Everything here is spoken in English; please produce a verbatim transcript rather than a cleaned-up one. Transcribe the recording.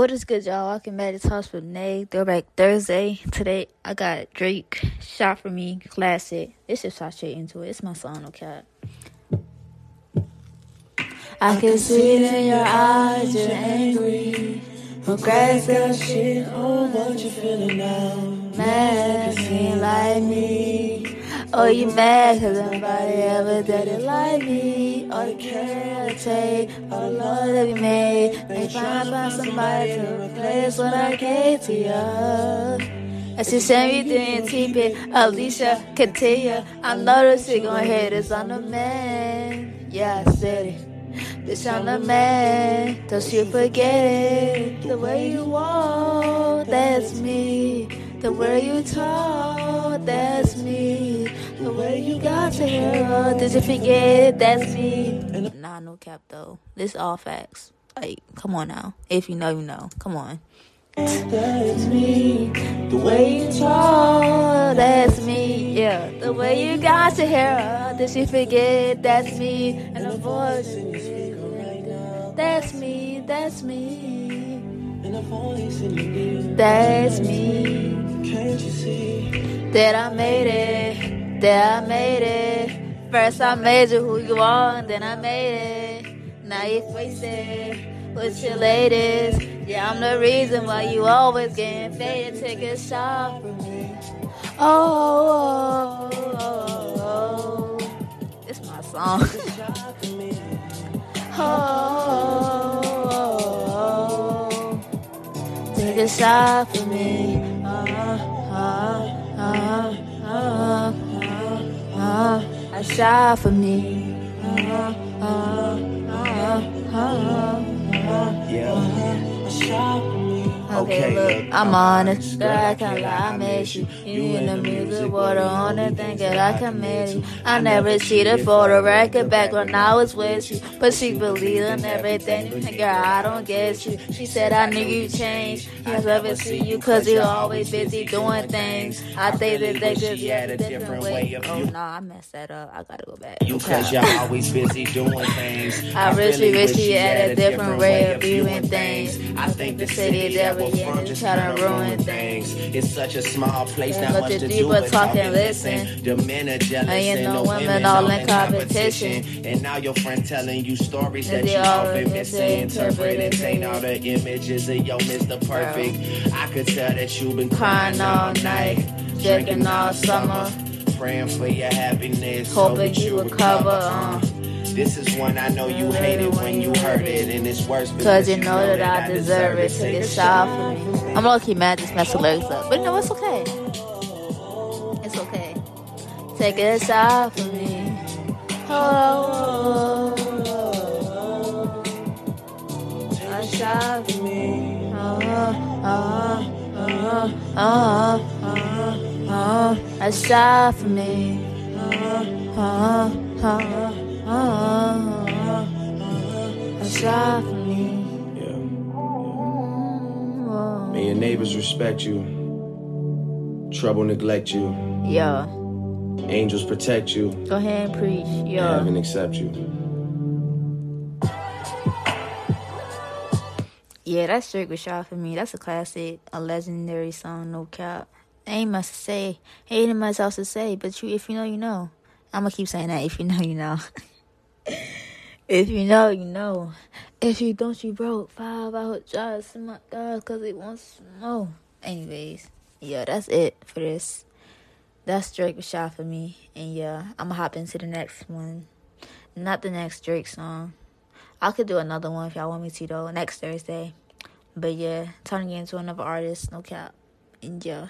What is good, y'all? Welcome back to Talks with Nay. Throwback Thursday. Today, I got Drake, Shot For Me, classic. This is shot straight into it. It's my song, okay? I can see it in your eyes, you're angry. Regrets that shit, oh, what you feeling now? Mad, you ain't like me. Oh, you mad, cause nobody ever did it like me. All the care I take, all the love that we made. They trying to find somebody to replace what I gave to you. I should send you through and keep it. Alicia, Katia, I know this shit gon' hit us on the man. Yeah, I said it. This on the man, don't you forget it. The way you walk, that's me. The way you talk, that's me. The way you got to hear, did you forget it? That's me. Nah, no cap though. This all facts. Like, come on now. If you know, you know. Come on. That's me. The way you talk, that's me. Yeah. The way you got to hear, did you forget? That's me. And the voice in your speaker right now. That's me. That's me. And the voice in your ear. That's me. Can't you see that I made it? That I made it. First I made you who you are, and then I made it. Now you're wasted. What's your latest? Yeah, I'm the reason why you always getting faded. Take a shot from me. Oh, oh, oh, oh, oh. It's my song. Oh, oh, oh, oh. Take a shot for me. Uh, uh, uh, uh, uh. Uh, I shot for me. Uh, uh, uh, uh, uh, yeah. uh, I shot for me. Okay, okay, look, I'm honest. Girl, I can't lie, I miss you. You in the music world, the only thing that I can miss you. I never cheated for the record back when I was with you. But she believed in everything. And girl, I don't get you. She said, I knew you changed. I'd never see you cause you're always busy doing things. I think that they just had a different way of you. Oh, nah, I messed that up. I gotta go back. You cause you're always busy doing things. I really wish she had a different way of viewing things. I think the city that we Yeah, just try to ruin things. It's such a small place, yeah, not much to do but talk and listen. Demeanor, jealous, and no women all in competition. And now your friend telling you stories that you often misinterpret and taint all the images of your Mister Perfect. I could tell that you've been crying all night, drinking all summer, praying for your happiness, hoping you recover. Uh. This is one I know you hated when you heard it, and it's worse because you know that I deserve it. Take a shot for me. I'm low-key mad just messed the lyrics up, but no, it's okay. It's okay. Take a shot for me. Oh, a shot for me. Oh, oh, oh, oh, oh, a shot for me. Oh, oh, oh. Oh, a shot for me. Yeah. Yeah. May your neighbors respect you. Trouble neglect you. Yeah. Angels protect you. Go ahead and preach. Yeah. And heaven accept you. Yeah, that Drake with Shot For Me. That's a classic, a legendary song, no cap. I ain't much to say. Ain't much else to say, but you, if you know, you know. I'm gonna keep saying that. If you know, you know. If you know, you know. If you don't, you broke. Five out jobs. My God, because it wants more. Anyways, yeah, that's it for this. That's Drake with Shot For Me. And yeah, I'm going to hop into the next one. Not the next Drake song. I could do another one if y'all want me to, though, next Thursday. But yeah, turning into another artist, no cap. And yeah.